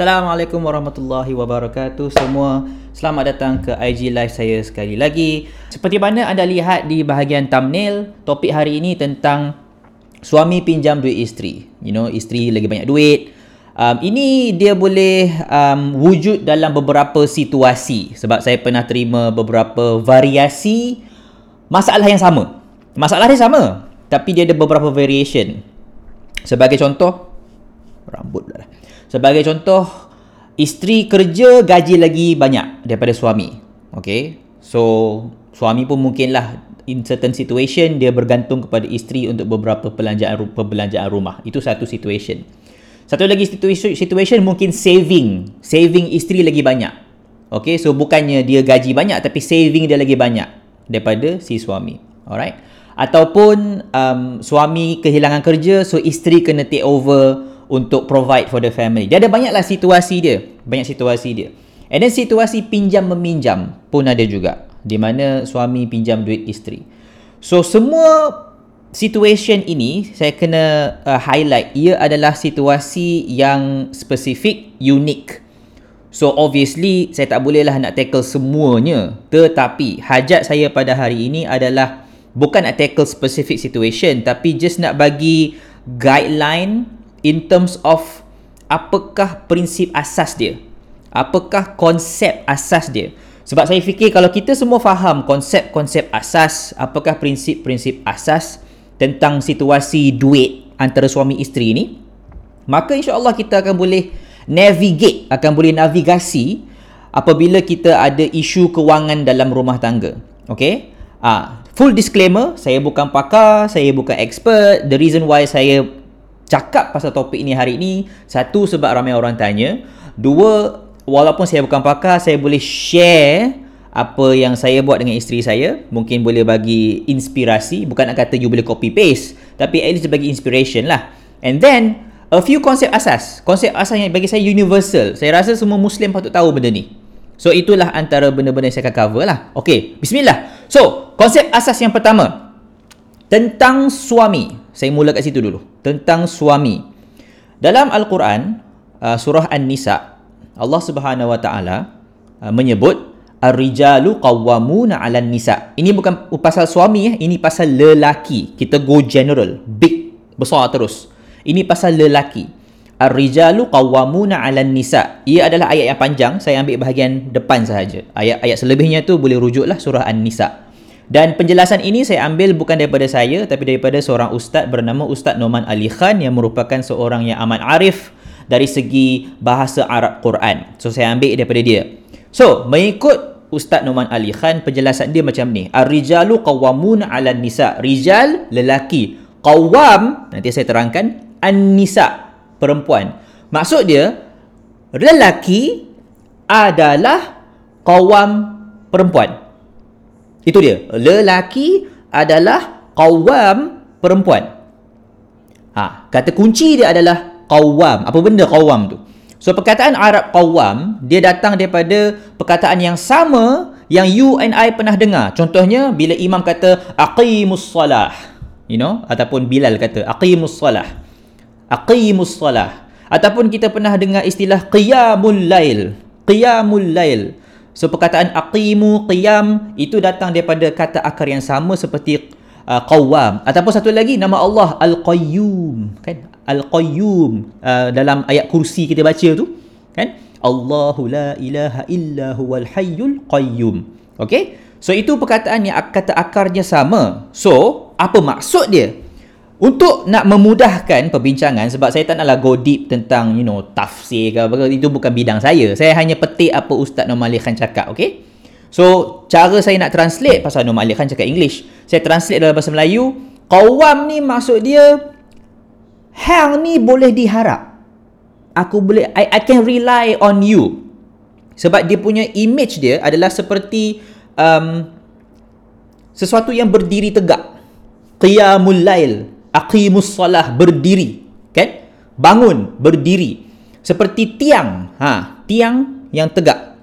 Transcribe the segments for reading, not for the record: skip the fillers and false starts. Assalamualaikum warahmatullahi wabarakatuh semua. Selamat datang ke IG Live saya sekali lagi. Seperti mana anda lihat di bahagian thumbnail, topik hari ini tentang suami pinjam duit isteri. You know, isteri lagi banyak duit. Ini dia boleh wujud dalam beberapa situasi. Sebab saya pernah terima beberapa variasi masalah yang sama. Masalah dia sama, tapi dia ada beberapa variation. Sebagai contoh, rambut pula. Sebagai contoh, isteri kerja gaji lagi banyak daripada suami. Okay, so suami pun mungkinlah in certain situation dia bergantung kepada isteri untuk beberapa perbelanjaan rumah. Itu satu situation. Satu lagi situation mungkin saving isteri lagi banyak. Okay, so bukannya dia gaji banyak tapi saving dia lagi banyak daripada si suami. Alright, ataupun suami kehilangan kerja, so isteri kena take over untuk provide for the family. Dia ada banyaklah situasi dia. And then situasi pinjam-meminjam pun ada juga, di mana suami pinjam duit isteri. So, semua situation ini saya kena highlight. Ia adalah situasi yang spesifik, unik. So, obviously, saya tak bolehlah nak tackle semuanya. Tetapi, hajat saya pada hari ini adalah bukan nak tackle specific situation, tapi just nak bagi guideline in terms of apakah prinsip asas dia, apakah konsep asas dia. Sebab saya fikir kalau kita semua faham konsep asas, apakah prinsip asas tentang situasi duit antara suami isteri ni, maka insya-Allah kita akan boleh navigasi apabila kita ada isu kewangan dalam rumah tangga. Okey? Full disclaimer, saya bukan pakar, saya bukan expert. The reason why saya cakap pasal topik ni hari ni, satu sebab ramai orang tanya, dua walaupun saya bukan pakar, saya boleh share apa yang saya buat dengan isteri saya, mungkin boleh bagi inspirasi. Bukan nak kata you boleh copy paste, tapi at least bagi inspiration lah. And then a few konsep asas yang bagi saya universal, saya rasa semua Muslim patut tahu benda ni. So itulah antara benda-benda yang saya akan cover lah. Okay, bismillah. So konsep asas yang pertama tentang suami. Saya mula kat situ dulu. Tentang suami. Dalam Al-Quran, surah An-Nisa, Allah Subhanahu Wa Ta'ala menyebut ar-rijalu qawwamuna 'alan nisa. Ini bukan pasal suami, ini pasal lelaki. Kita go general, big, besar terus. Ini pasal lelaki. Ar-rijalu qawwamuna 'alan nisa. Ia adalah ayat yang panjang, saya ambil bahagian depan sahaja. Ayat-ayat selebihnya tu boleh rujuklah surah An-Nisa. Dan penjelasan ini saya ambil bukan daripada saya, tapi daripada seorang ustaz bernama Ustaz Nouman Ali Khan yang merupakan seorang yang amat arif dari segi bahasa Arab Quran. So, saya ambil daripada dia. So, mengikut Ustaz Nouman Ali Khan, penjelasan dia macam ni. Ar-rijalu qawwamuna 'alan nisa. Rijal, lelaki. Qawwam, nanti saya terangkan. An-nisa, perempuan. Maksud dia, lelaki adalah qawwam perempuan. Itu dia. Lelaki adalah qawwam perempuan. Kata kunci dia adalah qawwam. Apa benda qawwam tu? So, perkataan Arab qawwam, dia datang daripada perkataan yang sama yang you and I pernah dengar. Contohnya, bila imam kata, aqimus salah. You know? Ataupun Bilal kata, aqimus salah. Aqimus salah. Ataupun kita pernah dengar istilah qiyamul lail. Qiyamul lail. So, perkataan aqimu, qiyam, itu datang daripada kata akar yang sama seperti qawwam. Ataupun satu lagi, nama Allah, Al-Qayyum. Kan? Al-Qayyum. Dalam ayat kursi kita baca tu. Kan? Allahu la ilaha illa huwal hayyul qayyum. Okay? So, itu perkataan yang kata akarnya sama. So, apa maksud dia? Untuk nak memudahkan perbincangan, sebab saya tak naklah go deep tentang, you know, tafsir ke apa, itu bukan bidang saya. Saya hanya petik apa Ustaz Nur Malik Khan cakap, okay? So, cara saya nak translate, pasal Nur Malik Khan cakap English, saya translate dalam bahasa Melayu. Qawam ni maksud dia, hang ni boleh diharap. Aku boleh, I can rely on you. Sebab dia punya image dia adalah seperti sesuatu yang berdiri tegak. Qiyamul lail, aqimus salah, berdiri, kan? Bangun, berdiri. Seperti tiang, tiang yang tegak.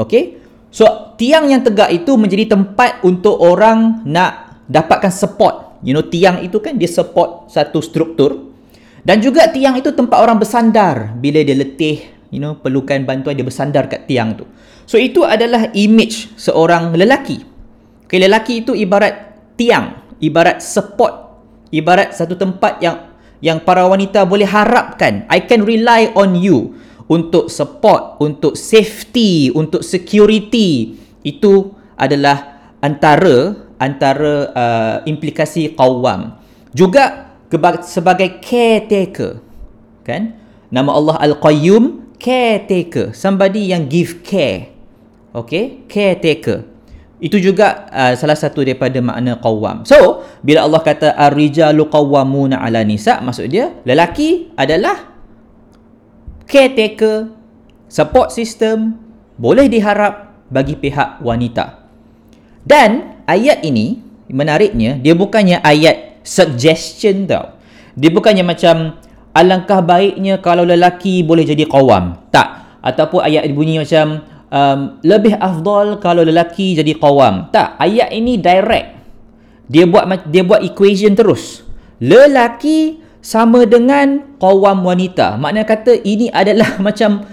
Okey? So, tiang yang tegak itu menjadi tempat untuk orang nak dapatkan support. You know, tiang itu kan dia support satu struktur. Dan juga tiang itu tempat orang bersandar bila dia letih, perlukan bantuan, dia bersandar kat tiang tu. So itu adalah image seorang lelaki. Okay, lelaki itu ibarat tiang, ibarat support, ibarat satu tempat yang para wanita boleh harapkan. I can rely on you untuk support, untuk safety, untuk security. Itu adalah antara implikasi qawam. Juga sebagai caretaker, kan? Nama Allah Al-Qayyum, caretaker, somebody yang give care. Okay, caretaker. Itu juga salah satu daripada makna qawam. So, bila Allah kata ar-rijalu qawwamuna 'ala nisa, maksud dia lelaki adalah caretaker, support system, boleh diharap bagi pihak wanita. Dan ayat ini menariknya, dia bukannya ayat suggestion tau. Dia bukannya macam alangkah baiknya kalau lelaki boleh jadi qawam. Tak. Ataupun ayat bunyi macam lebih afdal kalau lelaki jadi qawam. Tak, ayat ini direct. Dia buat equation terus. Lelaki sama dengan qawam wanita. Makna kata ini adalah macam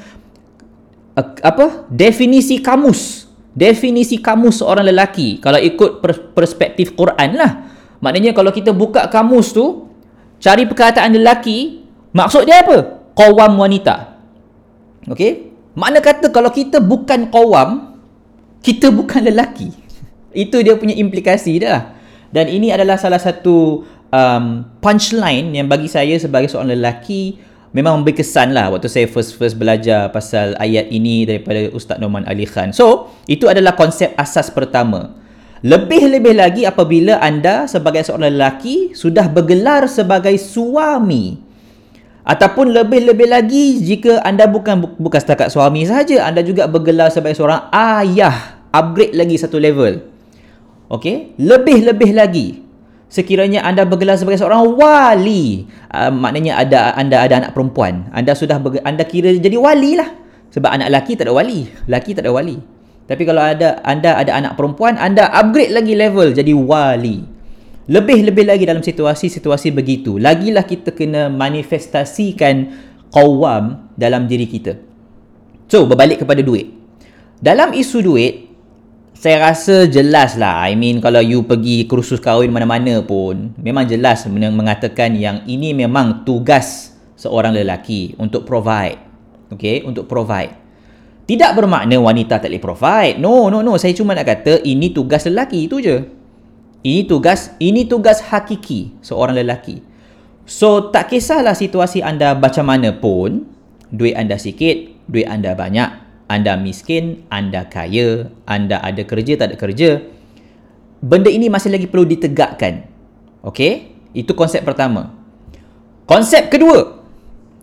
definisi kamus. Definisi kamus seorang lelaki kalau ikut perspektif Quran lah. Maknanya kalau kita buka kamus tu, cari perkataan lelaki, maksud dia apa? Qawam wanita. Okey? Makna kata kalau kita bukan qawam, kita bukan lelaki. Itu dia punya implikasi dia lah. Dan ini adalah salah satu punchline yang bagi saya sebagai seorang lelaki memang memberi kesan lah waktu saya first belajar pasal ayat ini daripada Ustaz Nouman Ali Khan. So, itu adalah konsep asas pertama. Lebih-lebih lagi apabila anda sebagai seorang lelaki sudah bergelar sebagai suami. Ataupun lebih-lebih lagi jika anda bukan setakat suami sahaja, anda juga bergelar sebagai seorang ayah. Upgrade lagi satu level. Okey? Lebih-lebih lagi sekiranya anda bergelar sebagai seorang wali, maknanya anda ada anak perempuan. Anda kira jadi wali lah. Sebab anak lelaki tak ada wali. Lelaki tak ada wali. Tapi kalau anda ada anak perempuan, anda upgrade lagi level jadi wali. Lebih-lebih lagi dalam situasi-situasi begitu, lagilah kita kena manifestasikan qawam dalam diri kita. So, berbalik kepada duit. Dalam isu duit, saya rasa jelas lah. I mean, kalau you pergi kursus kahwin mana-mana pun, memang jelas mengatakan yang ini memang tugas seorang lelaki untuk provide. Okay, untuk provide. Tidak bermakna wanita tak boleh provide. No. Saya cuma nak kata ini tugas lelaki, itu je. Ini tugas hakiki seorang lelaki. So, tak kisahlah situasi anda macam mana pun, duit anda sikit, duit anda banyak, anda miskin, anda kaya, anda ada kerja, tak ada kerja, benda ini masih lagi perlu ditegakkan. Okay? Itu konsep pertama. Konsep kedua.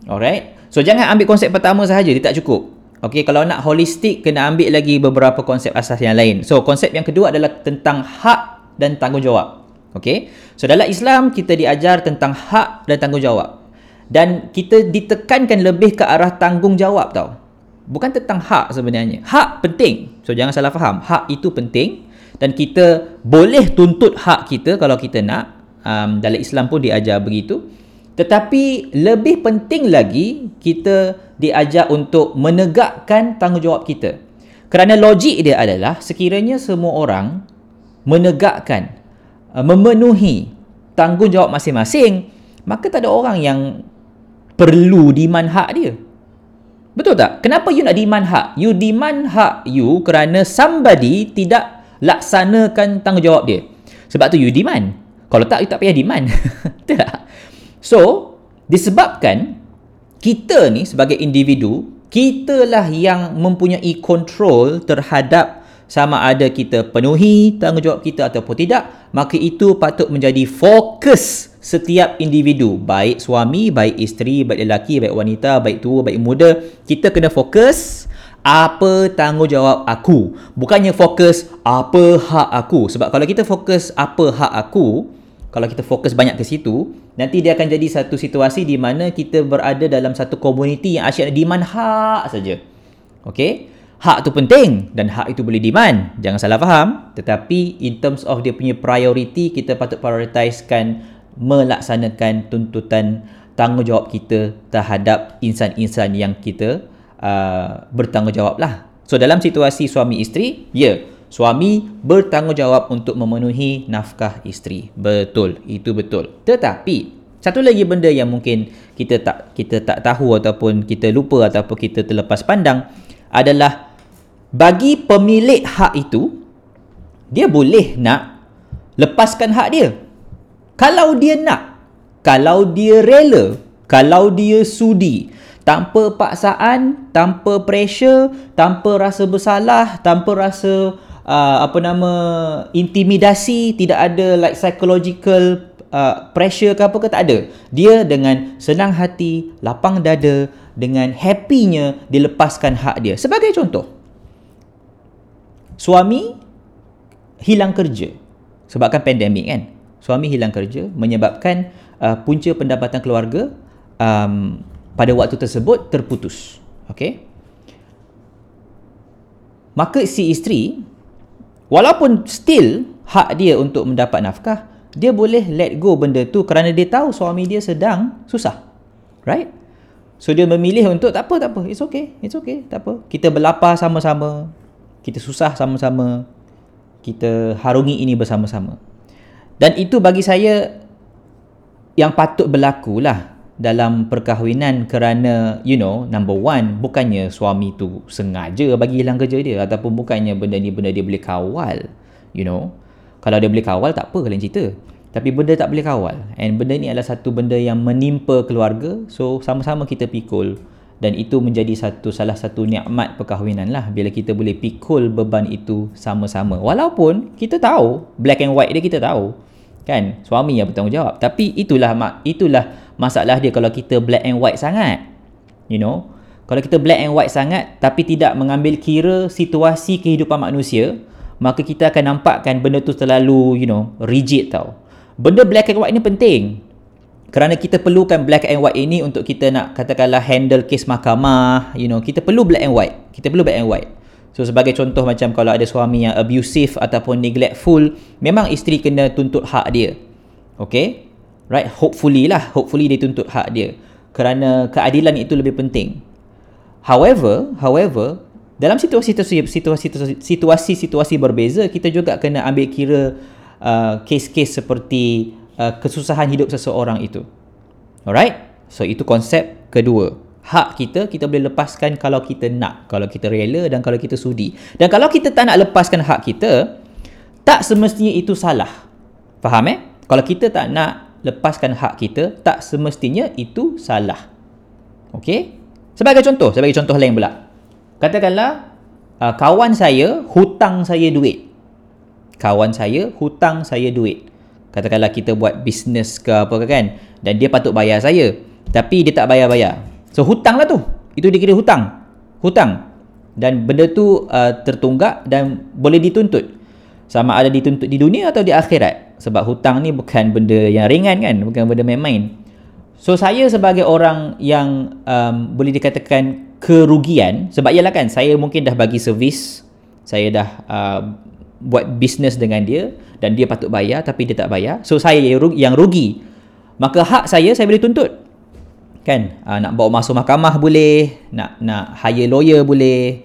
Alright? So, jangan ambil konsep pertama sahaja, dia tak cukup. Okay, kalau nak holistik, kena ambil lagi beberapa konsep asas yang lain. So, konsep yang kedua adalah tentang hak dan tanggungjawab. Okey. So dalam Islam kita diajar tentang hak dan tanggungjawab. Dan kita ditekankan lebih ke arah tanggungjawab tau. Bukan tentang hak sebenarnya. Hak penting. So jangan salah faham. Hak itu penting dan kita boleh tuntut hak kita kalau kita nak. Dalam Islam pun diajar begitu. Tetapi lebih penting lagi kita diajar untuk menegakkan tanggungjawab kita. Kerana logik dia adalah sekiranya semua orang menegakkan, memenuhi tanggungjawab masing-masing, maka tak ada orang yang perlu demand hak dia. Betul tak? Kenapa you nak demand hak? You demand hak you kerana somebody tidak laksanakan tanggungjawab dia. Sebab tu you demand. Kalau tak, you tak payah demand. Betul tak? So, disebabkan kita ni sebagai individu, kitalah yang mempunyai kontrol terhadap sama ada kita penuhi tanggungjawab kita ataupun tidak, maka itu patut menjadi fokus setiap individu, baik suami, baik isteri, baik lelaki, baik wanita, baik tua, baik muda. Kita kena fokus apa tanggungjawab aku, bukannya fokus apa hak aku. Sebab kalau kita fokus apa hak aku, kalau kita fokus banyak ke situ, nanti dia akan jadi satu situasi di mana kita berada dalam satu komuniti yang asyik demand hak saja. Okey? Hak tu penting dan hak itu boleh demand. Jangan salah faham. Tetapi in terms of dia punya priority, kita patut prioritizekan melaksanakan tuntutan tanggungjawab kita terhadap insan-insan yang kita bertanggungjawablah. So dalam situasi suami isteri, suami bertanggungjawab untuk memenuhi nafkah isteri. Betul, itu betul. Tetapi satu lagi benda yang mungkin kita tak tahu ataupun kita lupa ataupun kita terlepas pandang adalah bagi pemilik hak itu, dia boleh nak lepaskan hak dia. Kalau dia nak, kalau dia rela, kalau dia sudi, tanpa paksaan, tanpa pressure, tanpa rasa bersalah, tanpa rasa intimidasi, tidak ada like psychological pressure ke apa ke, tak ada. Dia dengan senang hati, lapang dada, dengan happy-nya dia lepaskan hak dia. Sebagai contoh, suami hilang kerja sebabkan pandemik kan. Suami hilang kerja menyebabkan punca pendapatan keluarga pada waktu tersebut terputus. Okey. Maka si isteri, walaupun still hak dia untuk mendapat nafkah, dia boleh let go benda tu kerana dia tahu suami dia sedang susah. Right? So, dia memilih untuk tak apa. It's okay. Tak apa. Kita berlapar sama-sama. Kita susah sama-sama. Kita harungi ini bersama-sama. Dan itu bagi saya yang patut berlakulah dalam perkahwinan kerana, number one, bukannya suami tu sengaja bagi hilang kerja dia ataupun bukannya benda ni boleh kawal. Kalau dia boleh kawal, tak apa kalian cerita. Tapi benda tak boleh kawal. And benda ni adalah satu benda yang menimpa keluarga. So, sama-sama kita pikul. Dan itu menjadi salah satu nikmat perkahwinan lah. Bila kita boleh pikul beban itu sama-sama. Walaupun kita tahu, black and white dia kita tahu. Kan? Suami yang bertanggungjawab. Tapi itulah masalah dia kalau kita black and white sangat. Kalau kita black and white sangat, tapi tidak mengambil kira situasi kehidupan manusia, maka kita akan nampakkan benda tu terlalu, rigid tau. Benda black and white ni penting. Kerana kita perlukan black and white ini untuk kita nak katakanlah handle kes mahkamah, kita perlu black and white. So, sebagai contoh macam kalau ada suami yang abusive ataupun neglectful, memang isteri kena tuntut hak dia. Okay? Right? Hopefully dia tuntut hak dia. Kerana keadilan itu lebih penting. However, dalam situasi berbeza, kita juga kena ambil kira kes-kes seperti kesusahan hidup seseorang itu. Alright? So, itu konsep kedua. Hak kita boleh lepaskan kalau kita nak, kalau kita rela dan kalau kita sudi. Dan kalau kita tak nak lepaskan hak kita, tak semestinya itu salah. Faham Kalau kita tak nak lepaskan hak kita, tak semestinya itu salah. Okay? Sebagai contoh lain pula. Katakanlah, kawan saya hutang saya duit. Katakanlah kita buat bisnes ke apa kan, dan dia patut bayar saya, tapi dia tak bayar. So, hutang lah tu. Itu dikira hutang. Dan benda tu tertunggak dan boleh dituntut. Sama ada dituntut di dunia atau di akhirat. Sebab hutang ni bukan benda yang ringan kan, bukan benda main-main. So, saya sebagai orang yang boleh dikatakan kerugian, sebab ialah kan, saya mungkin dah bagi servis, saya dah buat bisnes dengan dia, dan dia patut bayar, tapi dia tak bayar. So, saya yang rugi. Maka, hak saya boleh tuntut. Kan? Nak bawa masuk mahkamah boleh, nak hire lawyer boleh,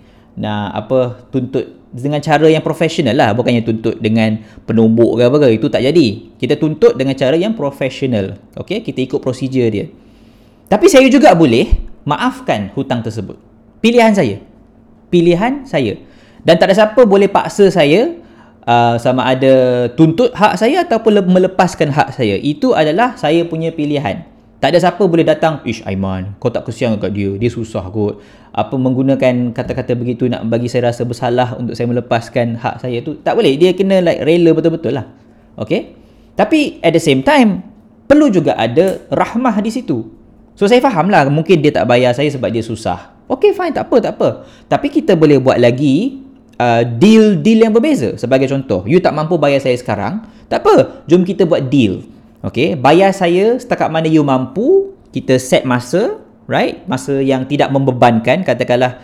tuntut dengan cara yang profesional lah. Bukannya tuntut dengan penombok ke apa ke, itu tak jadi. Kita tuntut dengan cara yang profesional. Okey, kita ikut prosedur dia. Tapi saya juga boleh maafkan hutang tersebut. Pilihan saya. Dan tak ada siapa boleh paksa saya sama ada tuntut hak saya ataupun melepaskan hak saya. Itu adalah saya punya pilihan. Tak ada siapa boleh datang, Aiman, kau tak kesian kat dia, susah kot. Apa menggunakan kata-kata begitu nak bagi saya rasa bersalah untuk saya melepaskan hak saya tu, tak boleh. Dia kena rela betul-betul lah. Okay? Tapi at the same time, perlu juga ada rahmah di situ. So, saya faham lah, mungkin dia tak bayar saya sebab dia susah. Okay, fine, tak apa. Tapi kita boleh buat lagi deal yang berbeza. Sebagai contoh, you tak mampu bayar saya sekarang, tak apa, jom kita buat deal. Okay, bayar saya setakat mana you mampu, kita set masa, right? Masa yang tidak membebankan, katakanlah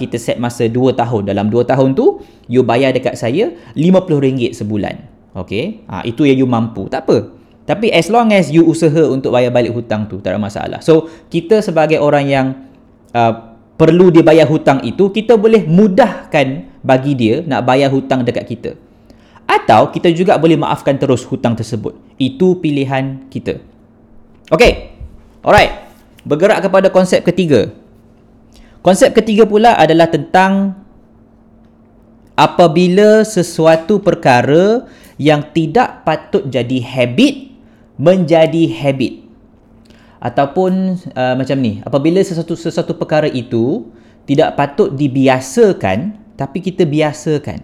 kita set masa 2 tahun. Dalam 2 tahun tu, you bayar dekat saya RM50 sebulan. Okay, itu yang you mampu, tak apa. Tapi as long as you usaha untuk bayar balik hutang tu, tak ada masalah. So, kita sebagai orang yang perlu dia bayar hutang itu, kita boleh mudahkan bagi dia nak bayar hutang dekat kita. Atau kita juga boleh maafkan terus hutang tersebut. Itu pilihan kita. Okey. Alright. Bergerak kepada konsep ketiga. Konsep ketiga pula adalah tentang apabila sesuatu perkara yang tidak patut jadi habit menjadi habit. Ataupun macam ni, apabila sesuatu perkara itu tidak patut dibiasakan tapi kita biasakan.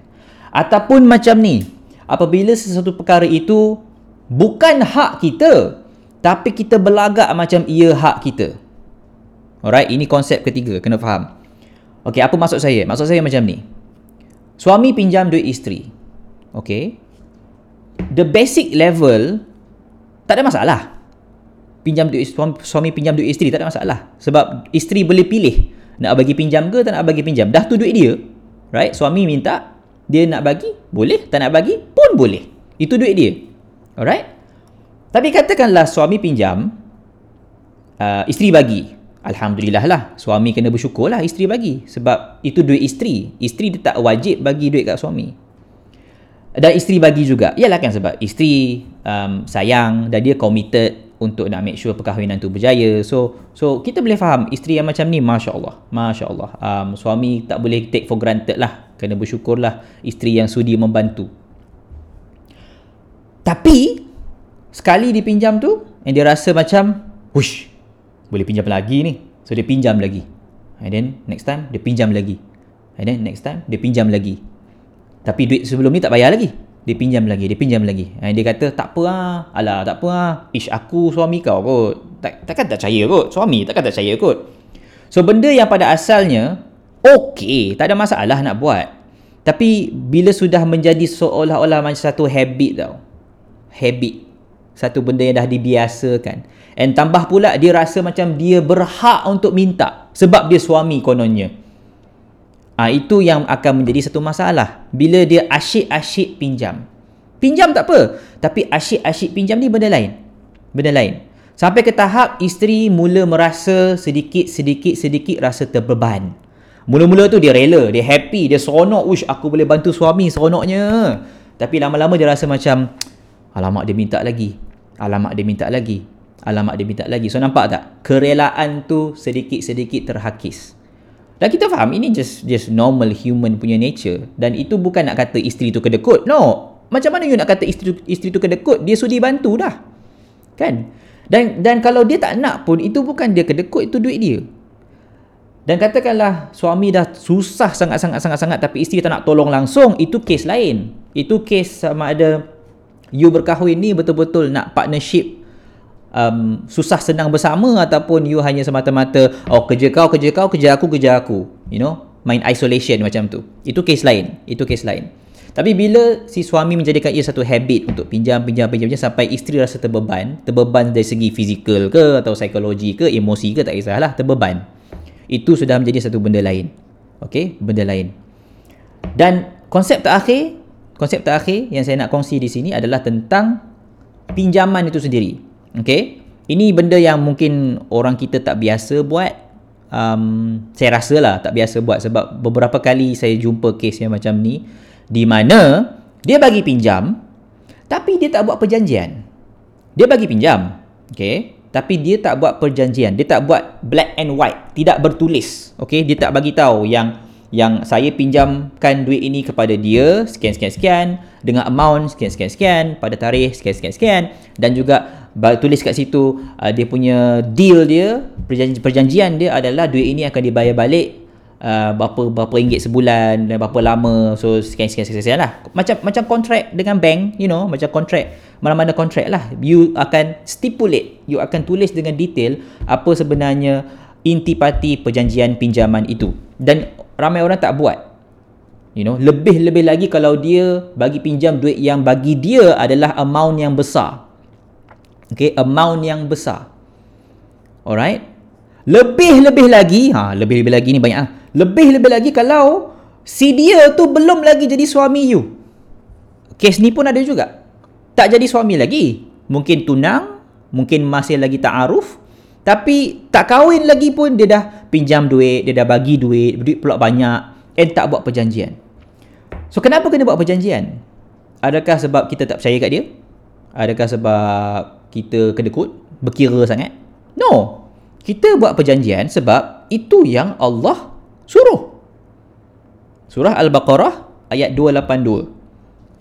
Ataupun macam ni, apabila sesuatu perkara itu bukan hak kita tapi kita berlagak macam ia hak kita. Alright, ini konsep ketiga, kena faham. Okey, apa maksud saya? Maksud saya macam ni. Suami pinjam duit isteri. Okey. The basic level tak ada masalah. Pinjam duit suami pinjam duit isteri tak ada masalah, sebab isteri boleh pilih nak bagi pinjam ke tak nak bagi pinjam. Dah tu duit dia, right? Suami minta, dia nak bagi boleh, tak nak bagi pun boleh, itu duit dia, alright? Tapi katakanlah suami pinjam, isteri bagi, alhamdulillah lah, suami kena bersyukur lah isteri bagi, sebab itu duit isteri. Isteri dia tak wajib bagi duit kat suami. Dan isteri bagi juga ialah kan sebab isteri sayang dan dia committed untuk nak make sure perkahwinan tu berjaya. So kita boleh faham isteri yang macam ni, Masya Allah, suami tak boleh take for granted lah, kena bersyukur lah isteri yang sudi membantu. Tapi sekali dipinjam tu and dia rasa macam hush, boleh pinjam lagi ni, so dia pinjam lagi, and then next time dia pinjam lagi, and then next time dia pinjam lagi. Tapi duit sebelum ni tak bayar lagi, dia pinjam lagi. Dia kata, tak apa lah. Ish, aku suami kau kot. Takkan tak percaya kot. Suami takkan tak percaya kot. So, benda yang pada asalnya, okey, tak ada masalah nak buat. Tapi, bila sudah menjadi seolah-olah macam satu habit tau. Habit. Satu benda yang dah dibiasakan. And tambah pula, dia rasa macam dia berhak untuk minta. Sebab dia suami kononnya. Itu yang akan menjadi satu masalah. Bila dia asyik-asyik pinjam. Pinjam tak apa. Tapi asyik-asyik pinjam ni benda lain. Sampai ke tahap isteri mula merasa sedikit-sedikit rasa terbeban. Mula-mula tu dia rela. Dia happy. Dia seronok. Ush, aku boleh bantu suami. Seronoknya. Tapi lama-lama dia rasa macam, Alamak dia minta lagi. So nampak tak? Kerelaan tu sedikit-sedikit terhakis. Dan kita faham ini just normal human punya nature. Dan itu bukan nak kata isteri tu kedekut. No. Macam mana you nak kata isteri tu kedekut? Dia sudi bantu dah. Kan? Dan kalau dia tak nak pun, itu bukan dia kedekut, itu duit dia. Dan katakanlah suami dah susah sangat-sangat, tapi isteri tak nak tolong langsung, itu kes lain. Itu kes sama ada you berkahwin ni betul-betul nak partnership, susah senang bersama, ataupun you hanya semata-mata kerja kau kerja aku, you know, main isolation macam tu. Itu kes lain. Tapi bila si suami menjadikan ia satu habit untuk pinjam sampai isteri rasa terbeban dari segi fizikal ke atau psikologi ke emosi ke, tak kisahlah, terbeban, itu sudah menjadi satu benda lain. Okey, benda lain. Dan konsep terakhir yang saya nak kongsi di sini adalah tentang pinjaman itu sendiri. Okay, ini benda yang mungkin orang kita tak biasa buat. Saya rasa lah tak biasa buat, sebab beberapa kali saya jumpa kes yang macam ni, di mana dia bagi pinjam tapi dia tak buat perjanjian. Dia bagi pinjam, okay, tapi dia tak buat perjanjian. Dia tak buat black and white, tidak bertulis. Okay, dia tak bagi tahu yang saya pinjamkan duit ini kepada dia sekian-sekian-sekian dengan amount sekian-sekian-sekian pada tarikh sekian-sekian, dan juga tulis kat situ dia punya deal dia, perjanjian dia adalah duit ini akan dibayar balik berapa ringgit sebulan dan berapa lama, so sekian lah, macam kontrak dengan bank, you know, macam kontrak mana-mana kontrak lah. You akan stipulate, you akan tulis dengan detail apa sebenarnya intipati perjanjian pinjaman itu, dan ramai orang tak buat. You know, lebih-lebih lagi kalau dia bagi pinjam duit yang bagi dia adalah amount yang besar. Okay, amount yang besar. Alright. Lebih-lebih lagi ni banyak lah. Lebih-lebih lagi kalau si dia tu belum lagi jadi suami you. Kes ni pun ada juga. Tak jadi suami lagi. Mungkin tunang, mungkin masih lagi ta'aruf, Tapi tak kahwin lagi pun dia dah pinjam duit, dia dah bagi duit, duit pula banyak, and tak buat perjanjian. So kenapa kena buat perjanjian? Adakah sebab kita tak percaya kat dia? Adakah sebab kita kedekut, berkira sangat? No. Kita buat perjanjian sebab itu yang Allah suruh. Surah Al-Baqarah ayat 282.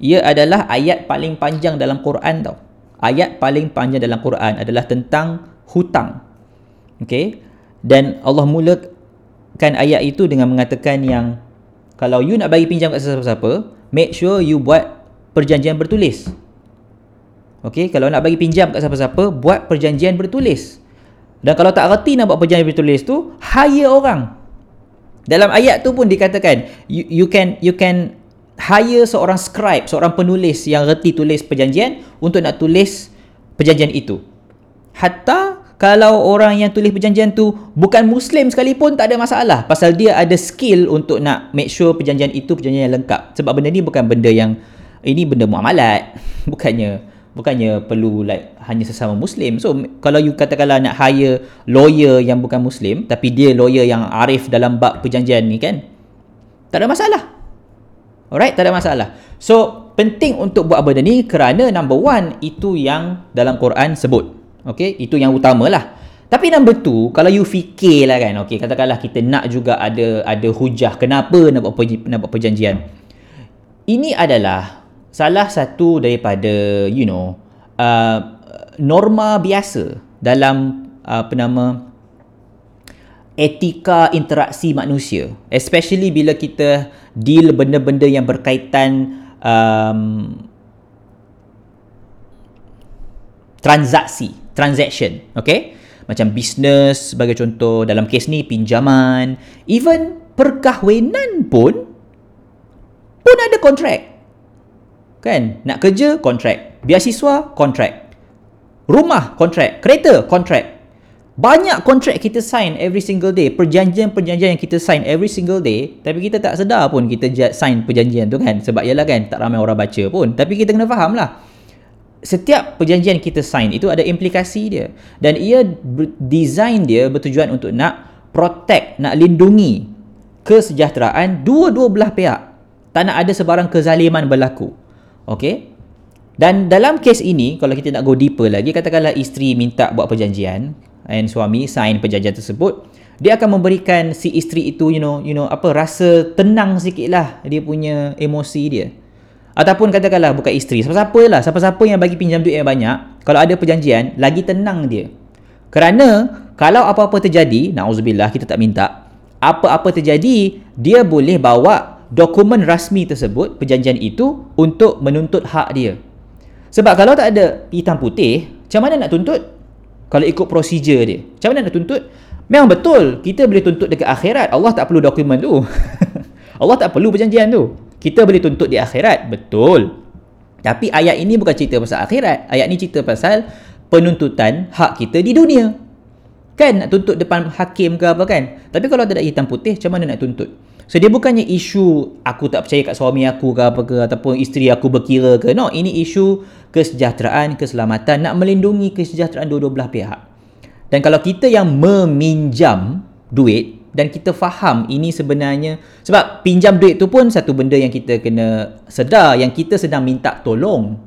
Ia adalah ayat paling panjang dalam Quran tau. Ayat paling panjang dalam Quran adalah tentang hutang. Okey. Dan Allah mulakan ayat itu dengan mengatakan yang kalau you nak bagi pinjam kat sesiapa-siapa, make sure you buat perjanjian bertulis. Okey, kalau nak bagi pinjam kat siapa-siapa, buat perjanjian bertulis. Dan kalau tak reti nak buat perjanjian bertulis tu, hire orang. Dalam ayat tu pun dikatakan you can hire seorang scribe, seorang penulis yang reti tulis perjanjian untuk nak tulis perjanjian itu. Hatta kalau orang yang tulis perjanjian tu bukan Muslim sekalipun tak ada masalah, pasal dia ada skill untuk nak make sure perjanjian itu perjanjian yang lengkap. Sebab benda ni bukan benda yang ini benda muamalat, bukannya perlu like hanya sesama Muslim. So kalau you katakanlah nak hire lawyer yang bukan Muslim tapi dia lawyer yang arif dalam bab perjanjian ni kan, tak ada masalah. Alright, tak ada masalah. So penting untuk buat benda ni kerana number one, itu yang dalam Quran sebut. Okay, itu yang utamalah. Tapi number two, kalau you fikirlah kan, okay, katakanlah kita nak juga ada hujah kenapa nak buat perjanjian. Ini adalah salah satu daripada, you know, norma biasa dalam, apa nama, etika interaksi manusia. Especially bila kita deal benda-benda yang berkaitan transaction, okay? Macam bisnes sebagai contoh, dalam kes ni pinjaman, even perkahwinan pun ada kontrak. Kan? Nak kerja, kontrak. Biasiswa, kontrak. Rumah, kontrak. Kereta, kontrak. Banyak kontrak kita sign every single day. Perjanjian-perjanjian yang kita sign every single day. Tapi kita tak sedar pun kita sign perjanjian tu kan. Sebab ialah kan, tak ramai orang baca pun. Tapi kita kena faham lah. Setiap perjanjian kita sign itu ada implikasi dia. Dan ia design dia bertujuan untuk nak protect, nak lindungi kesejahteraan dua-dua belah pihak. Tak nak ada sebarang kezaliman berlaku. Okay, dan dalam kes ini kalau kita nak go deeper lagi, katakanlah isteri minta buat perjanjian dan suami sign perjanjian tersebut, dia akan memberikan si isteri itu you know apa, rasa tenang sikitlah dia punya emosi dia. Ataupun katakanlah bukan isteri, siapa-siapa yang bagi pinjam duit yang banyak, kalau ada perjanjian lagi tenang dia. Kerana kalau apa-apa terjadi, nauzubillah, kita tak minta apa-apa terjadi, dia boleh bawa dokumen rasmi tersebut, perjanjian itu, untuk menuntut hak dia. Sebab kalau tak ada hitam putih, macam mana nak tuntut? Kalau ikut prosedur dia, macam mana nak tuntut? Memang betul, kita boleh tuntut dekat akhirat. Allah tak perlu dokumen tu. Allah tak perlu perjanjian tu. Kita boleh tuntut di akhirat, betul. Tapi ayat ini bukan cerita pasal akhirat. Ayat ni cerita pasal penuntutan hak kita di dunia. Kan, nak tuntut depan hakim ke apa kan? Tapi kalau tak ada hitam putih, macam mana nak tuntut? So dia bukannya isu aku tak percaya kat suami aku ke apa ke, ataupun isteri aku berkira ke. No, ini isu kesejahteraan, keselamatan, nak melindungi kesejahteraan dua-dua belah pihak. Dan kalau kita yang meminjam duit dan kita faham ini sebenarnya, sebab pinjam duit tu pun satu benda yang kita kena sedar, yang kita sedang minta tolong.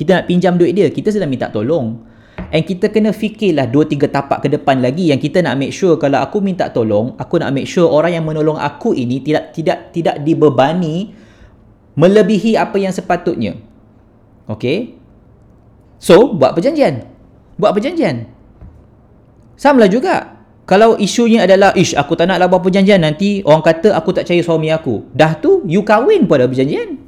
Kita nak pinjam duit dia, kita sedang minta tolong. And kita kena fikirlah 2-3 tapak ke depan lagi, yang kita nak make sure kalau aku minta tolong, aku nak make sure orang yang menolong aku ini tidak dibebani melebihi apa yang sepatutnya. Okay, so buat perjanjian. Samalah juga kalau isunya adalah aku tak naklah buat perjanjian, nanti orang kata aku tak percaya suami aku. Dah tu you kahwin pun ada perjanjian,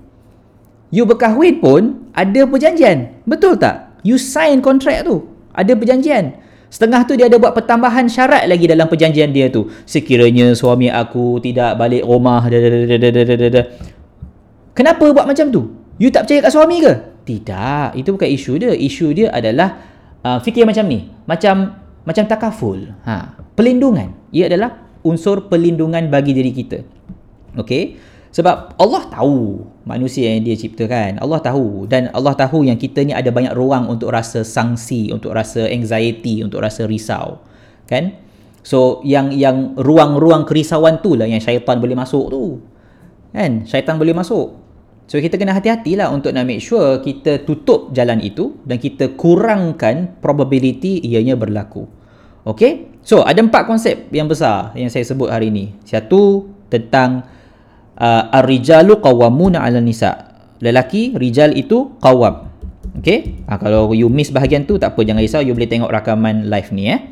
you berkahwin pun ada perjanjian, betul tak? You sign kontrak tu, ada perjanjian. Setengah tu dia ada buat pertambahan syarat lagi dalam perjanjian dia tu. Sekiranya suami aku tidak balik rumah. Kenapa buat macam tu? You tak percaya kat suami ke? Tidak, itu bukan isu dia. Isu dia adalah fikir macam ni. Macam takaful. Pelindungan. Ia adalah unsur pelindungan bagi diri kita. Okay? Sebab Allah tahu manusia yang dia ciptakan. Allah tahu, dan Allah tahu yang kita ni ada banyak ruang untuk rasa sangsi, untuk rasa anxiety, untuk rasa risau, kan? So yang ruang-ruang kerisauan tu lah yang syaitan boleh masuk tu, kan? Syaitan boleh masuk. So kita kena hati-hatilah untuk nak make sure kita tutup jalan itu dan kita kurangkan probability ianya berlaku. Okay? So ada 4 konsep yang besar yang saya sebut hari ni. Satu, tentang ar-rijalu qawwamuna 'ala nisa. Lelaki, rijal itu qawam. Okey? Kalau you miss bahagian tu tak apa, jangan risau, you boleh tengok rakaman live ni eh.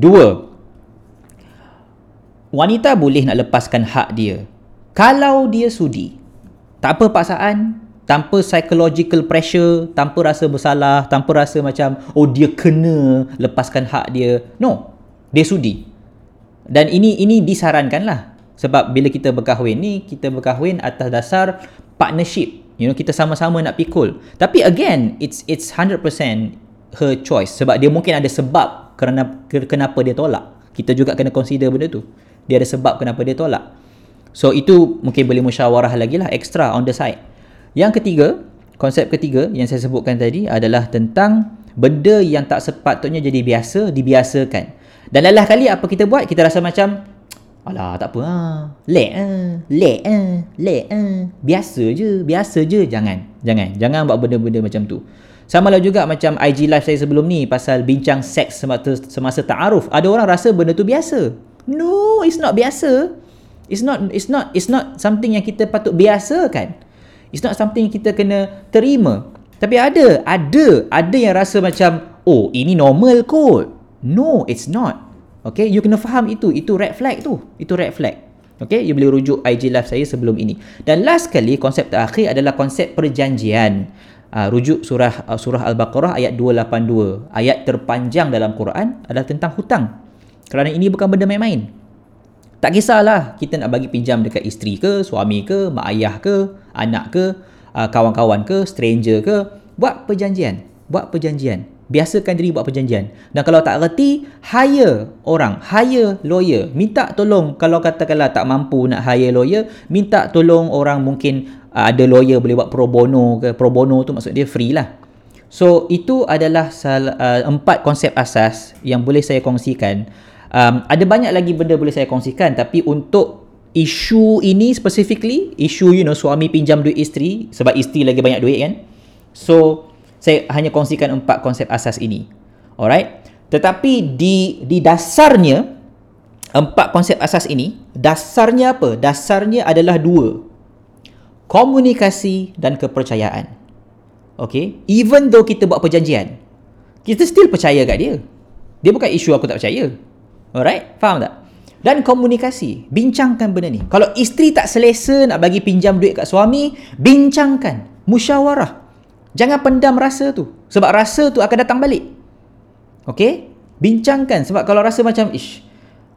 2. Wanita boleh nak lepaskan hak dia kalau dia sudi. Tanpa paksaan, tanpa psychological pressure, tanpa rasa bersalah, tanpa rasa macam oh dia kena lepaskan hak dia. No. Dia sudi. Dan ini disarankanlah. Sebab bila kita berkahwin ni, kita berkahwin atas dasar partnership. You know, kita sama-sama nak pikul. Tapi again, it's 100% her choice. Sebab dia mungkin ada sebab kenapa dia tolak. Kita juga kena consider benda tu. Dia ada sebab kenapa dia tolak. So, itu mungkin boleh musyawarah lagi lah, extra on the side. Yang ketiga, konsep ketiga yang saya sebutkan tadi adalah tentang benda yang tak sepatutnya jadi biasa, dibiasakan. Dan lelah kali apa kita buat, kita rasa macam alah, tak apa lah. Lek lah. Biasa je. Jangan buat benda-benda macam tu. Sama lah juga macam IG live saya sebelum ni pasal bincang seks semasa ta'aruf. Ada orang rasa benda tu biasa. No, it's not biasa. It's not something yang kita patut biasakan. It's not something yang kita kena terima. Tapi ada yang rasa macam, oh, ini normal kot. No, it's not. Okay, you kena faham itu red flag tu. Itu red flag. Okay, you boleh rujuk IG live saya sebelum ini. Dan last sekali, konsep terakhir adalah konsep perjanjian. Rujuk surah Al-Baqarah ayat 282. Ayat terpanjang dalam Quran adalah tentang hutang. Kerana ini bukan benda main-main. Tak kisahlah kita nak bagi pinjam dekat isteri ke, suami ke, mak ayah ke, anak ke, kawan-kawan ke, stranger ke. Buat perjanjian. Biasakan diri buat perjanjian. Dan kalau tak reti, hire orang, hire lawyer, minta tolong. Kalau katakanlah tak mampu nak hire lawyer, minta tolong orang, mungkin ada lawyer boleh buat pro bono ke. Pro bono tu maksud dia free lah. So itu adalah 4 konsep asas yang boleh saya kongsikan. Ada banyak lagi benda boleh saya kongsikan, tapi untuk isu ini specifically, isu suami pinjam duit isteri, sebab isteri lagi banyak duit kan. So saya hanya kongsikan 4 konsep asas ini. Alright? Tetapi di dasarnya, 4 konsep asas ini, dasarnya apa? Dasarnya adalah 2. Komunikasi dan kepercayaan. Okay? Even though kita buat perjanjian, kita still percaya kat dia. Dia bukan isu aku tak percaya. Alright? Faham tak? Dan komunikasi. Bincangkan benda ni. Kalau isteri tak selesa nak bagi pinjam duit kat suami, bincangkan. Musyawarah. Jangan pendam rasa tu. Sebab rasa tu akan datang balik. Okay? Bincangkan. Sebab kalau rasa macam, ish,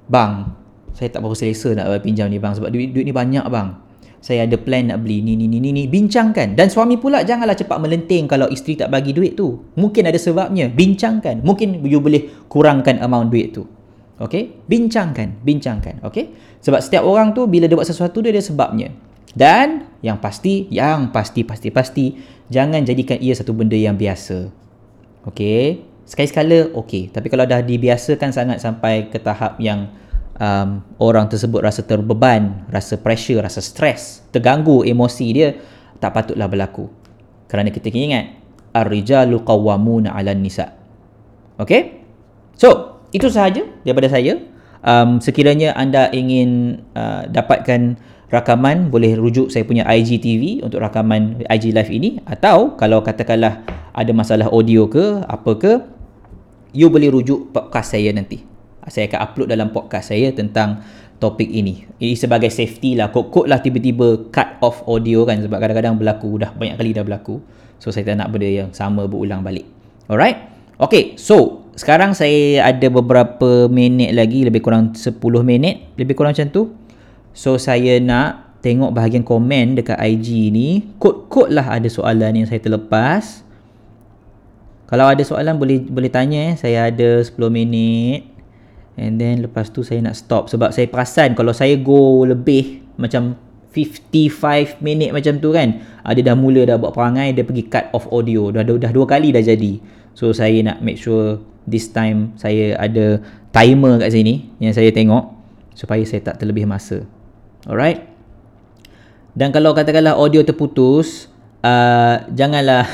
bang, saya tak berapa selesa nak pinjam ni bang. Sebab duit ni banyak bang. Saya ada plan nak beli ni. Bincangkan. Dan suami pula janganlah cepat melenting kalau isteri tak bagi duit tu. Mungkin ada sebabnya. Bincangkan. Mungkin you boleh kurangkan amount duit tu. Okay? Bincangkan. Okay? Sebab setiap orang tu, bila dia buat sesuatu, dia ada sebabnya. Dan yang pasti, jangan jadikan ia satu benda yang biasa. Okey, sekali-sekala okey, tapi kalau dah dibiasakan sangat sampai ke tahap yang orang tersebut rasa terbeban, rasa pressure, rasa stres, terganggu emosi dia, tak patutlah berlaku. Kerana kita kena ingat, ar-rijalu qawwamuna 'alan nisa. Okey? So, itu sahaja daripada saya. Sekiranya anda ingin dapatkan rakaman, boleh rujuk saya punya IGTV untuk rakaman IG live ini, atau kalau katakanlah ada masalah audio ke apa ke, you boleh rujuk podcast saya nanti. Saya akan upload dalam podcast saya tentang topik ini. Ini sebagai safety lah, kot-kot lah tiba-tiba cut off audio kan, sebab kadang-kadang berlaku, banyak kali berlaku. So saya tak nak benda yang sama berulang balik. Alright? Okay, so sekarang saya ada beberapa minit lagi, lebih kurang 10 minit, lebih kurang macam tu. So, saya nak tengok bahagian komen dekat IG ni. Kod-kod lah ada soalan yang saya terlepas. Kalau ada soalan, boleh tanya. Saya ada 10 minit. And then, lepas tu saya nak stop. Sebab saya perasan kalau saya go lebih, macam 55 minit macam tu kan, dia dah mula dah buat perangai, dia pergi cut off audio, dah dua kali dah jadi. So saya nak make sure this time saya ada timer kat sini yang saya tengok supaya saya tak terlebih masa. Alright. Dan kalau katakanlah audio terputus, janganlah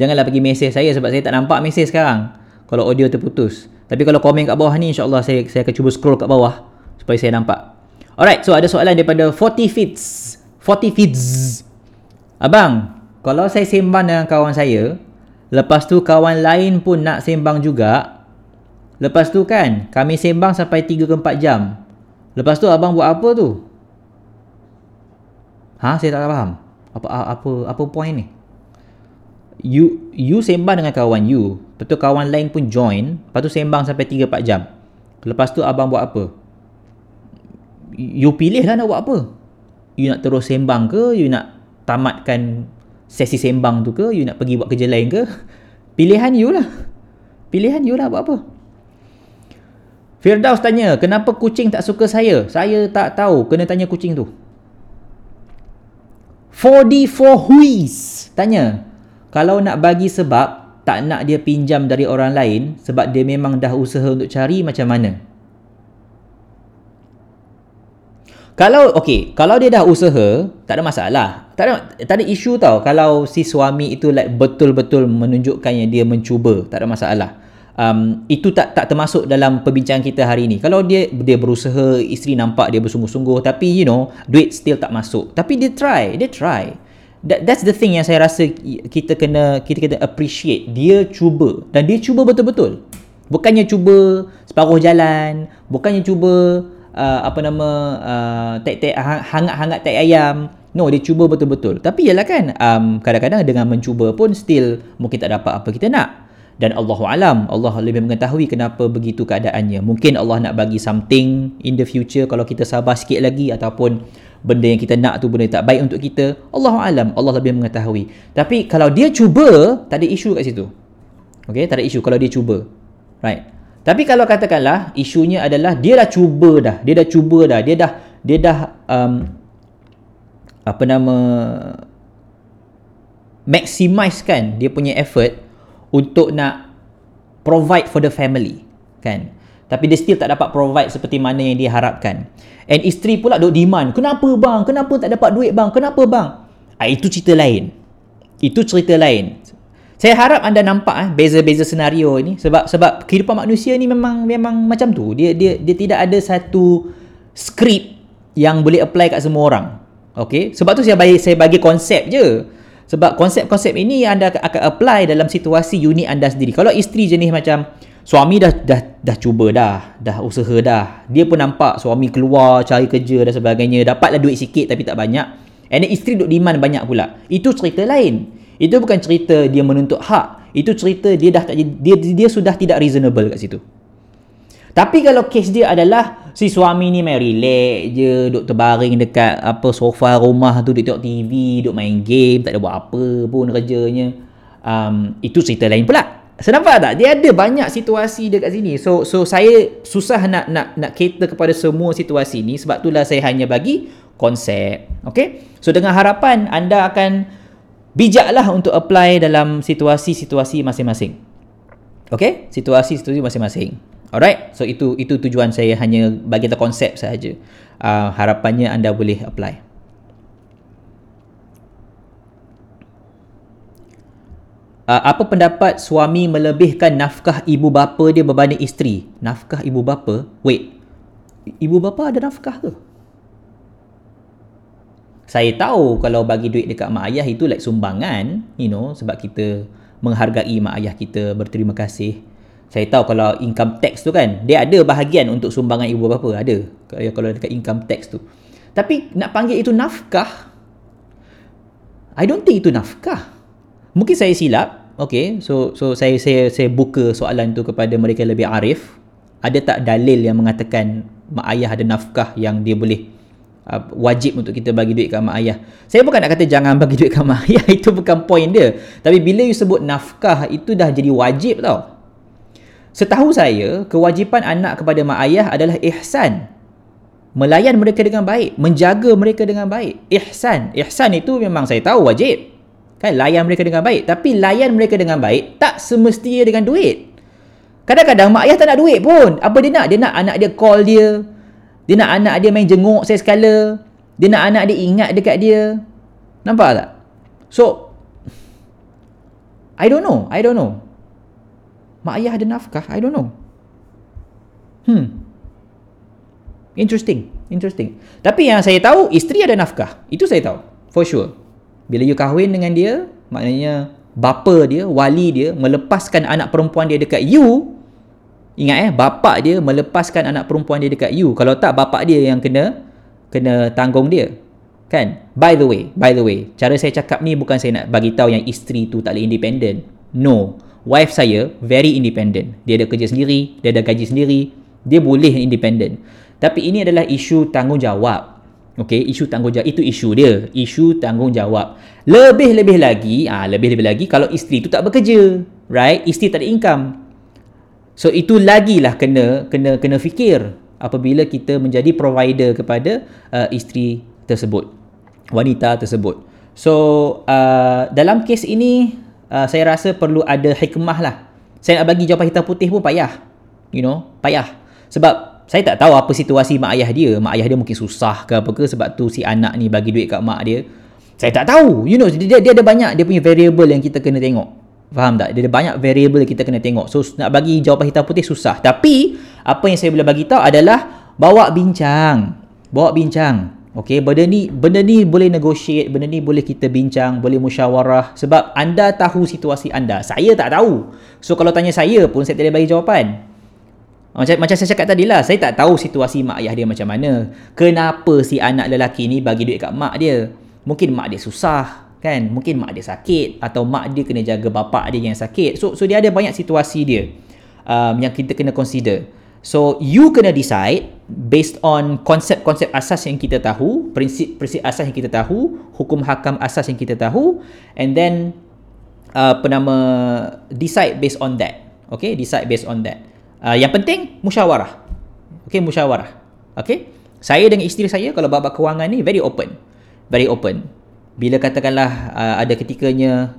janganlah pergi mesej saya sebab saya tak nampak mesej sekarang kalau audio terputus. Tapi kalau komen kat bawah ni, insya-Allah saya akan cuba scroll kat bawah supaya saya nampak. Alright, so ada soalan daripada 40 Fits. Abang, kalau saya sembang dengan kawan saya, lepas tu kawan lain pun nak sembang juga, lepas tu kan, kami sembang sampai 3 ke 4 jam, lepas tu abang buat apa tu? Saya tak faham. Apa point ni? You sembang dengan kawan you, lepas tu kawan lain pun join, lepas tu sembang sampai 3-4 jam, lepas tu abang buat apa? You pilih lah nak buat apa. You nak terus sembang ke? You nak tamatkan sesi sembang tu ke? You nak pergi buat kerja lain ke? Pilihan you lah buat apa. Firdaus tanya, kenapa kucing tak suka saya? Saya tak tahu, kena tanya kucing tu. 44 Huiz tanya, kalau nak bagi sebab tak nak dia pinjam dari orang lain sebab dia memang dah usaha untuk cari, macam mana? Kalau dia dah usaha, tak ada masalah. Tak ada isu tau. Kalau si suami itu like betul-betul menunjukkan yang dia mencuba, tak ada masalah. Itu tak termasuk dalam perbincangan kita hari ini. Kalau dia berusaha, isteri nampak dia bersungguh-sungguh, tapi you know, duit still tak masuk. Tapi dia try. That's the thing yang saya rasa kita kena appreciate. Dia cuba, dan dia cuba betul-betul. Bukannya cuba separuh jalan, bukannya cuba hangat-hangat tek ayam. No, dia cuba betul-betul. Tapi ialah kan, kadang-kadang dengan mencuba pun still mungkin tak dapat apa kita nak. Dan Allahu alam, Allah lebih mengetahui kenapa begitu keadaannya. Mungkin Allah nak bagi something in the future kalau kita sabar sikit lagi, ataupun benda yang kita nak tu benda tak baik untuk kita. Allahu alam, Allah lebih mengetahui. Tapi kalau dia cuba, tak ada isu kat situ. Okay, tak ada isu kalau dia cuba. Right. Tapi kalau katakanlah isunya adalah dia dah maximizekan dia punya effort untuk nak provide for the family kan, tapi dia still tak dapat provide seperti mana yang dia harapkan, and isteri pula duk demand, kenapa tak dapat duit bang, itu cerita lain. Saya harap anda nampak beza-beza senario ni, sebab kehidupan manusia ni memang macam tu. Dia tidak ada satu skrip yang boleh apply kat semua orang. Okey, sebab tu saya bagi konsep je. Sebab konsep-konsep ini anda akan apply dalam situasi unik anda sendiri. Kalau isteri jenis macam suami dah cuba dah usaha dah. Dia pun nampak suami keluar cari kerja dan sebagainya, dapatlah duit sikit tapi tak banyak. And then isteri duk demand banyak pula. Itu cerita lain. Itu bukan cerita dia menuntut hak. Itu cerita dia sudah tidak reasonable kat situ. Tapi kalau kes dia adalah si suami ni main relax je, duduk terbaring dekat sofa rumah tu, duduk tengok TV, duduk main game, tak ada buat apa pun kerjanya. Itu cerita lain pula. Saya nampak tak? Dia ada banyak situasi dekat sini. So saya susah nak cater kepada semua situasi ni, sebab itulah saya hanya bagi konsep. Okay? So dengan harapan anda akan bijaklah untuk apply dalam situasi-situasi masing-masing. Okay? Situasi-situasi masing-masing. Alright? So, itu tujuan saya, hanya bagi kita konsep sahaja. Harapannya anda boleh apply. Apa pendapat suami melebihkan nafkah ibu bapa dia berbanding isteri? Nafkah ibu bapa? Wait. Ibu bapa ada nafkah ke? Saya tahu kalau bagi duit dekat mak ayah itu like sumbangan, you know, sebab kita menghargai mak ayah kita, berterima kasih. Saya tahu kalau income tax tu kan, dia ada bahagian untuk sumbangan ibu bapa, ada. Kalau dekat income tax tu. Tapi nak panggil itu nafkah? I don't think itu nafkah. Mungkin saya silap. Okay, so saya buka soalan tu kepada mereka yang lebih arif. Ada tak dalil yang mengatakan mak ayah ada nafkah yang dia boleh wajib untuk kita bagi duit kat mak ayah? Saya bukan nak kata jangan bagi duit kat mak ayah, itu bukan point dia. Tapi bila you sebut nafkah, itu dah jadi wajib tau. Setahu saya, kewajipan anak kepada mak ayah adalah ihsan. melayan mereka dengan baik, menjaga mereka dengan baik. Ihsan itu memang saya tahu wajib, kan, layan mereka dengan baik. Tapi layan mereka dengan baik tak semestinya dengan duit. Kadang-kadang mak ayah tak nak duit pun. Apa dia nak? Dia nak anak dia call dia, dia nak anak dia main jenguk saya sekala, dia nak anak dia ingat dekat dia. Nampak tak? So I don't know. Mak ayah ada nafkah? I don't know. Interesting. Tapi yang saya tahu, isteri ada nafkah. Itu saya tahu, for sure. Bila you kahwin dengan dia, maknanya bapa dia, wali dia, melepaskan anak perempuan dia dekat you. Ingat bapa dia melepaskan anak perempuan dia dekat you. Kalau tak, bapa dia yang kena tanggung dia, kan? By the way, cara saya cakap ni bukan saya nak bagi tahu yang isteri tu tak boleh independent. No, wife saya very independent. Dia ada kerja sendiri, dia ada gaji sendiri, dia boleh independent. Tapi ini adalah isu tanggungjawab. Okey, isu tanggungjawab itu isu dia, isu tanggungjawab. Lebih-lebih lagi kalau isteri tu tak bekerja, right? Isteri tak ada income. So itu lagilah kena fikir apabila kita menjadi provider kepada isteri tersebut, wanita tersebut. So dalam kes ini saya rasa perlu ada hikmah lah. Saya nak bagi jawapan hitam putih pun payah, sebab saya tak tahu apa situasi mak ayah dia mungkin susah ke apa ke, sebab tu si anak ni bagi duit kat mak dia. Saya tak tahu, dia ada banyak, dia punya variable yang kita kena tengok. Faham tak? Dia ada banyak variable yang kita kena tengok. So nak bagi jawapan hitam putih susah. Tapi apa yang saya boleh bagi tahu adalah bawa bincang. Okey, benda ni boleh negotiate, benda ni boleh kita bincang, boleh musyawarah, sebab anda tahu situasi anda. Saya tak tahu. So kalau tanya saya pun saya tak boleh bagi jawapan. Macam saya cakap tadilah, saya tak tahu situasi mak ayah dia macam mana. Kenapa si anak lelaki ni bagi duit kat mak dia? Mungkin mak dia susah, kan? Mungkin mak dia sakit, atau mak dia kena jaga bapak dia yang sakit. So dia ada banyak situasi dia yang kita kena consider. So, you kena decide based on konsep-konsep asas yang kita tahu, prinsip-prinsip asas yang kita tahu, hukum hakam asas yang kita tahu, and then, decide based on that. Okay, decide based on that. Yang penting, musyawarah. Okay, musyawarah. Okay, saya dengan isteri saya, kalau bab kewangan ni, very open. Bila katakanlah, ada ketikanya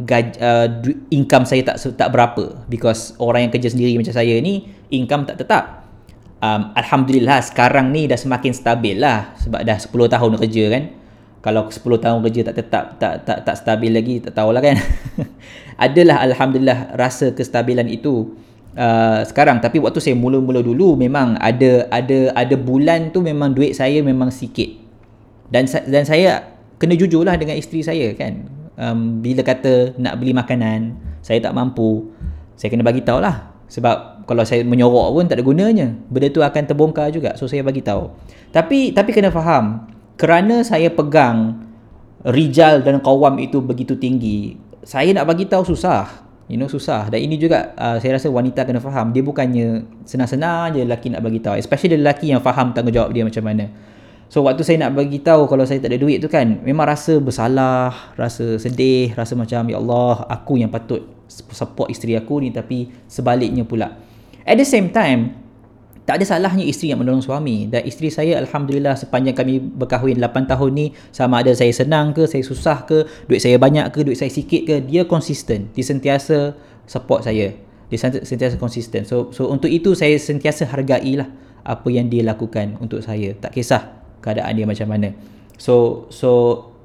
income saya tak berapa, because orang yang kerja sendiri macam saya ni, income tak tetap. Alhamdulillah sekarang ni dah semakin stabil lah, sebab dah 10 tahun kerja, kan. Kalau 10 tahun kerja tak tetap, tak stabil lagi, tak tahulah, kan. Adalah alhamdulillah rasa kestabilan itu sekarang. Tapi waktu saya mula-mula dulu memang ada bulan tu memang duit saya memang sikit. Dan saya kena jujur lah dengan isteri saya, kan. Bila kata nak beli makanan, saya tak mampu, saya kena bagi tahu lah. Sebab kalau saya menyorok pun tak ada gunanya. Benda tu akan terbongkar juga. So saya bagi tahu. Tapi kena faham, kerana saya pegang rijal dan qawam itu begitu tinggi, saya nak bagi tahu susah. Dan ini juga saya rasa wanita kena faham. Dia bukannya senang-senang je lelaki nak bagi tahu, especially lelaki yang faham tanggungjawab dia macam mana. So waktu saya nak bagi tahu kalau saya tak ada duit tu, kan, memang rasa bersalah, rasa sedih, rasa macam ya Allah, aku yang patut support isteri aku ni, tapi sebaliknya pula. At the same time, tak ada salahnya isteri yang menolong suami. Dan isteri saya alhamdulillah sepanjang kami berkahwin 8 tahun ni, sama ada saya senang ke, saya susah ke, duit saya banyak ke, duit saya sikit ke, dia konsisten, dia sentiasa support saya, dia sentiasa konsisten. So untuk itu saya sentiasa hargailah apa yang dia lakukan untuk saya, tak kisah keadaan dia macam mana. So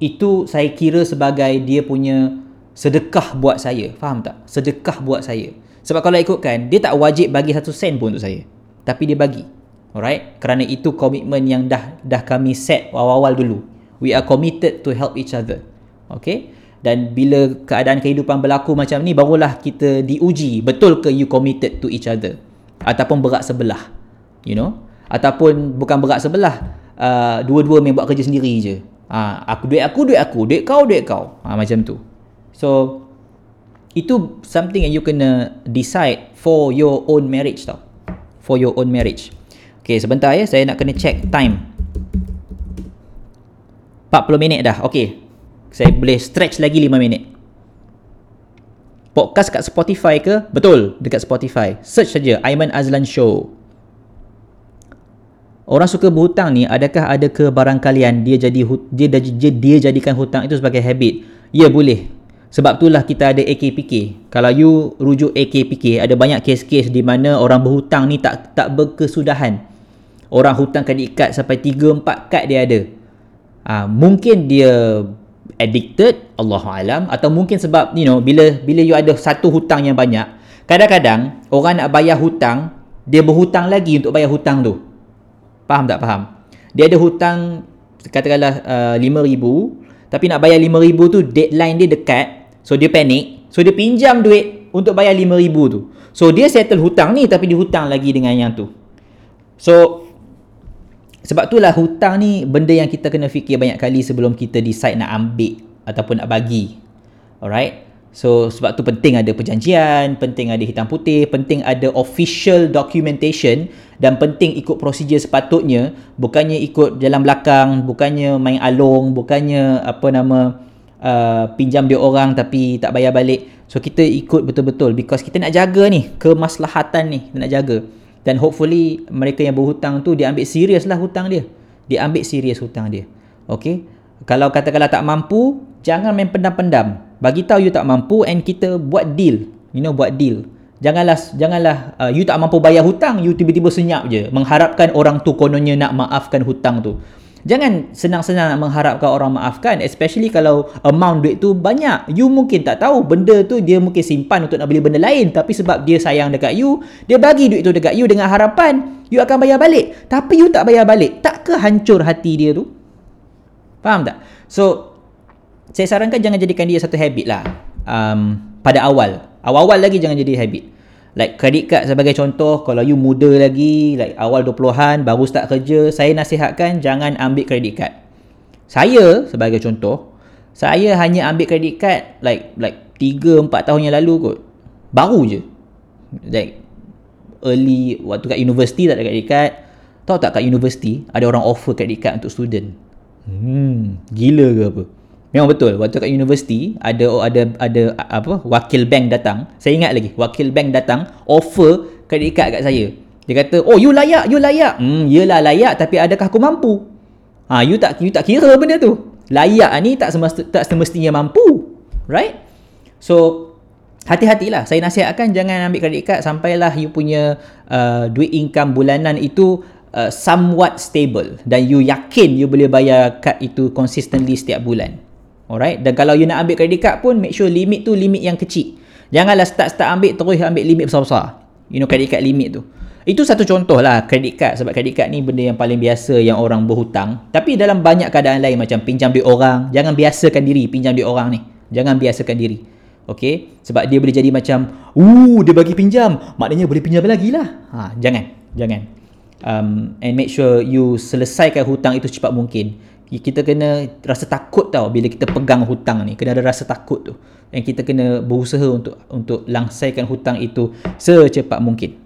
itu saya kira sebagai dia punya sedekah buat saya. Faham tak? Sedekah buat saya. Sebab kalau ikutkan, dia tak wajib bagi 1 sen pun untuk saya, tapi dia bagi. Alright? Kerana itu komitmen yang dah kami set awal-awal dulu. We are committed to help each other. Okay? Dan bila keadaan kehidupan berlaku macam ni, barulah kita diuji, betul ke you committed to each other? Ataupun berat sebelah. Ataupun bukan berat sebelah, dua-dua main buat kerja sendiri je. Duit aku, duit kau. Macam tu. So, itu something yang you kena decide for your own marriage tau. For your own marriage. Okay, sebentar ya. Saya nak kena check time. 40 minit dah. Okay. Saya boleh stretch lagi 5 minit. Podcast kat Spotify ke? Betul. Dekat Spotify. Search saja Aiman Azlan Show. orang suka berhutang ni, adakah ada kebarangkalian dia jadikan hutang itu sebagai habit? Ya, boleh. Sebab itulah kita ada AKPK. Kalau you rujuk AKPK, ada banyak kes-kes di mana orang berhutang ni tak berkesudahan. Orang hutang kredit card sampai 3-4 kad dia ada. Mungkin dia addicted, Allahu alam, atau mungkin sebab bila you ada satu hutang yang banyak, kadang-kadang orang nak bayar hutang, dia berhutang lagi untuk bayar hutang tu. Faham tak faham? Dia ada hutang katakanlah 5,000, tapi nak bayar 5,000 tu deadline dia dekat, so dia panik, so dia pinjam duit untuk bayar 5,000 tu. So dia settle hutang ni tapi dihutang lagi dengan yang tu. So sebab itulah hutang ni benda yang kita kena fikir banyak kali sebelum kita decide nak ambil ataupun nak bagi. Alright, so sebab tu penting ada perjanjian, penting ada hitam putih, penting ada official documentation, dan penting ikut prosedur sepatutnya, bukannya ikut jalan belakang, bukannya main along, bukannya pinjam dia orang tapi tak bayar balik. So kita ikut betul-betul because kita nak jaga ni kemaslahatan ni, kita nak jaga. Dan hopefully mereka yang berhutang tu dia ambil serius lah hutang dia, dia ambil serius hutang dia. Okay, kalau katakanlah tak mampu, jangan main pendam-pendam. Bagi tahu you tak mampu and kita buat deal. Buat deal. Janganlah you tak mampu bayar hutang, you tiba-tiba senyap je mengharapkan orang tu kononnya nak maafkan hutang tu. Jangan senang-senang nak mengharapkan orang maafkan, especially kalau amount duit tu banyak. You mungkin tak tahu benda tu dia mungkin simpan untuk nak beli benda lain, tapi sebab dia sayang dekat you, dia bagi duit tu dekat you dengan harapan you akan bayar balik. Tapi you tak bayar balik, takkah hancur hati dia tu? Faham tak? So saya sarankan jangan jadikan dia satu habit lah. Pada awal-awal lagi jangan jadi habit. Like credit card sebagai contoh, kalau you muda lagi, like awal 20-an baru start kerja, saya nasihatkan jangan ambil credit card. Saya sebagai contoh, saya hanya ambil credit card like 3-4 tahun yang lalu kot. Baru je, like early waktu kat universiti tak ada credit card. Tahu tak kat universiti ada orang offer credit card untuk student. Gila ke apa? Memang betul, waktu kat universiti ada wakil bank datang. Saya ingat lagi, wakil bank datang offer credit card kat saya. Dia kata, "Oh, you layak." Yelah layak, tapi adakah aku mampu? You tak kira benda tu. Layak ni tak semestinya mampu. Right? So hati-hatilah. Saya nasihatkan jangan ambil credit card sampailah you punya duit income bulanan itu somewhat stable dan you yakin you boleh bayar kad itu consistently setiap bulan. Alright, dan kalau you nak ambil credit card pun make sure limit tu limit yang kecil. Janganlah start ambil terus ambil limit besar-besar. Credit card limit tu. Itu satu contoh lah credit card, sebab credit card ni benda yang paling biasa yang orang berhutang. Tapi dalam banyak keadaan lain macam pinjam duit orang, jangan biasakan diri pinjam duit orang ni. Jangan biasakan diri. Okay, sebab dia boleh jadi macam, dia bagi pinjam, maknanya boleh pinjam lagi lah. Jangan. And make sure you selesaikan hutang itu cepat mungkin. Kita kena rasa takut tau bila kita pegang hutang ni, kena ada rasa takut tu. Dan kita kena berusaha untuk langsaikan hutang itu secepat mungkin.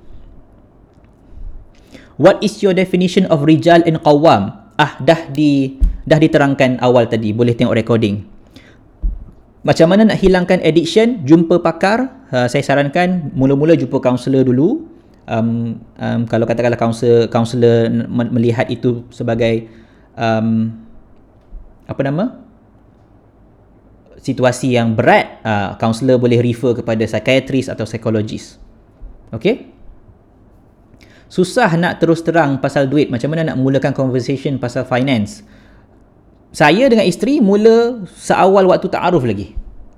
What is your definition of rijal and qawam? Dah diterangkan awal tadi, boleh tengok recording. Macam mana nak hilangkan addiction? Jumpa pakar. Saya sarankan mula-mula jumpa kaunselor dulu. Kalau katakanlah kaunselor melihat itu sebagai situasi yang berat, kaunselor boleh refer kepada psychiatrist atau psikologis. Okay, susah nak terus terang pasal duit, macam mana nak mulakan conversation pasal finance? Saya dengan isteri mula seawal waktu ta'aruf lagi.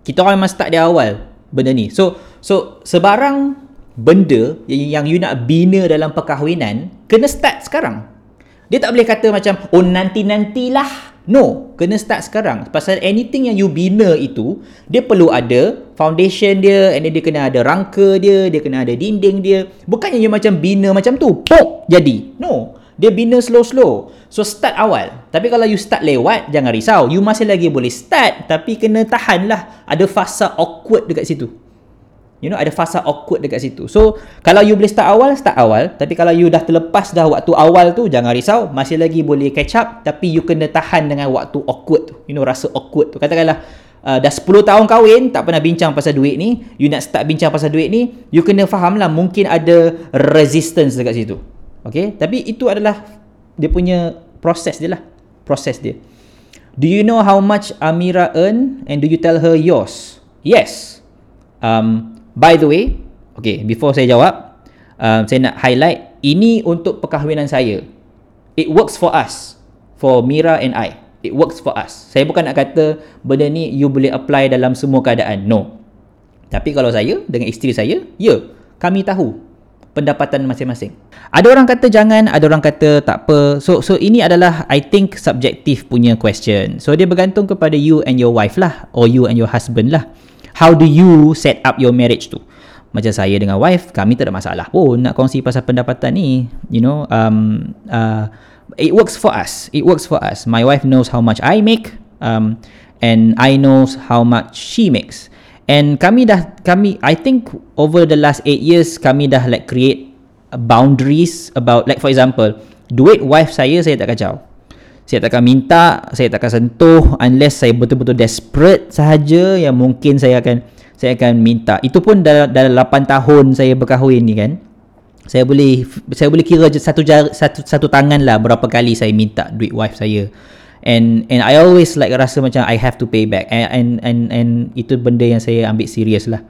Kita orang memang start dari awal benda ni. So sebarang benda yang you nak bina dalam perkahwinan kena start sekarang. Dia tak boleh kata macam nanti-nantilah. No, kena start sekarang. Pasal anything yang you bina itu, dia perlu ada foundation dia, and dia kena ada rangka dia, dia kena ada dinding dia. Bukannya you macam bina macam tu, pop jadi. No, dia bina slow-slow. So start awal. Tapi kalau you start lewat, jangan risau, you masih lagi boleh start, tapi kena tahan lah. Ada fasa awkward dekat situ. Ada fasa awkward dekat situ. So, kalau you boleh start awal. Tapi kalau you dah terlepas dah waktu awal tu, jangan risau. Masih lagi boleh catch up. Tapi you kena tahan dengan waktu awkward tu. Rasa awkward tu. Katakanlah, dah 10 tahun kahwin, tak pernah bincang pasal duit ni. You nak start bincang pasal duit ni, you kena faham lah mungkin ada resistance dekat situ. Okay? Tapi itu adalah dia punya proses dia lah. Proses dia. Do you know how much Amira earn and do you tell her yours? Yes. By the way, okay, before saya jawab, saya nak highlight, ini untuk perkahwinan saya. It works for us. For Mira and I. It works for us. Saya bukan nak kata benda ni you boleh apply dalam semua keadaan. No. Tapi kalau saya dengan isteri saya, ya, kami tahu pendapatan masing-masing. Ada orang kata jangan, ada orang kata tak apa. So ini adalah I think subjective punya question. So dia bergantung kepada you and your wife lah, or you and your husband lah. How do you set up your marriage tu? Macam saya dengan wife, kami tak ada masalah pun nak kongsi pasal pendapatan ni. You know, it works for us. It works for us. My wife knows how much I make, and I knows how much she makes. And kami I think over the last 8 years kami dah like create boundaries about, like for example, duit wife saya tak kacau. Saya takkan minta, saya takkan sentuh unless saya betul-betul desperate sahaja yang mungkin saya akan minta. Itu pun dalam 8 tahun saya berkahwin ni kan. Saya boleh kira satu tangan lah berapa kali saya minta duit wife saya. And I always like rasa macam I have to pay back, and itu benda yang saya ambil serius lah.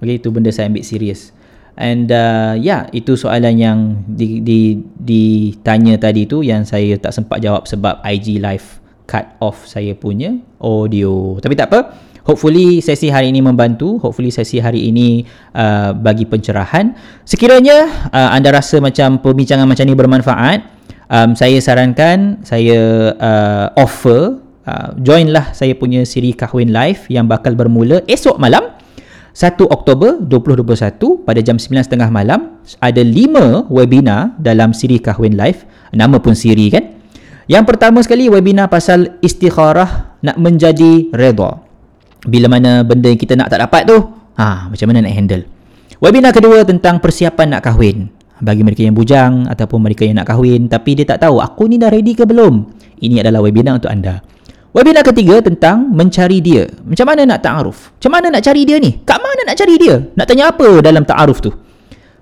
Okay, itu benda saya ambil serius. And itu soalan yang ditanya tadi tu yang saya tak sempat jawab sebab IG live cut off saya punya audio. Tapi tak apa. Hopefully sesi hari ini membantu. Hopefully sesi hari ini bagi pencerahan. Sekiranya anda rasa macam perbincangan macam ni bermanfaat, saya sarankan, saya offer, joinlah saya punya Siri Kahwin Live yang bakal bermula esok malam 1 Oktober 2021 pada jam 9.30 malam. Ada 5 webinar dalam Siri Kahwin Live, nama pun Siri kan. Yang pertama sekali webinar pasal istikharah nak menjadi redha. Bila mana benda yang kita nak tak dapat tu, macam mana nak handle. Webinar kedua tentang persiapan nak kahwin. Bagi mereka yang bujang ataupun mereka yang nak kahwin tapi dia tak tahu aku ni dah ready ke belum. Ini adalah webinar untuk anda. Webinar ketiga tentang mencari dia. Macam mana nak ta'aruf? Macam mana nak cari dia ni? Kat mana nak cari dia? Nak tanya apa dalam ta'aruf tu?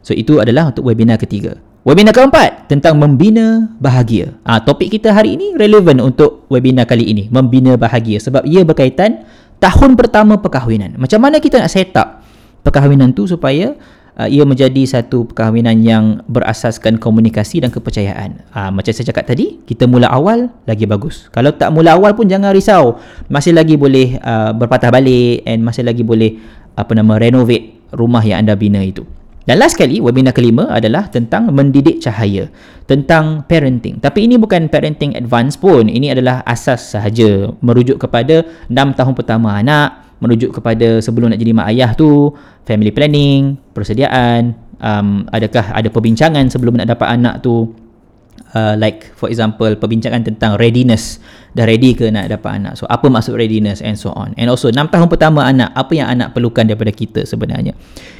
So itu adalah untuk webinar ketiga. Webinar keempat tentang membina bahagia. Topik kita hari ini relevan untuk webinar kali ini, membina bahagia, sebab ia berkaitan tahun pertama perkahwinan. Macam mana kita nak set up perkahwinan tu supaya ia menjadi satu perkahwinan yang berasaskan komunikasi dan kepercayaan. Macam saya cakap tadi, kita mula awal lagi bagus. Kalau tak mula awal pun jangan risau. Masih lagi boleh berpatah balik and masih lagi boleh renovate rumah yang anda bina itu. Dan last sekali, webinar kelima adalah tentang mendidik cahaya, tentang parenting. Tapi ini bukan parenting advance pun. Ini adalah asas sahaja, merujuk kepada 6 tahun pertama anak, merujuk kepada sebelum nak jadi mak ayah tu, family planning, persediaan, adakah ada perbincangan sebelum nak dapat anak tu, like for example perbincangan tentang readiness, dah ready ke nak dapat anak, so apa maksud readiness and so on, and also 6 tahun pertama anak, apa yang anak perlukan daripada kita sebenarnya.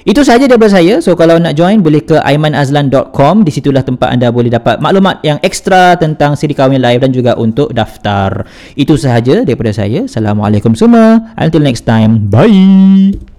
Itu sahaja daripada saya. So kalau nak join boleh ke aimanazlan.com, di situlah tempat anda boleh dapat maklumat yang ekstra tentang Siri Kahwin Live dan juga untuk daftar. Itu sahaja daripada saya. Assalamualaikum semua, until next time, bye.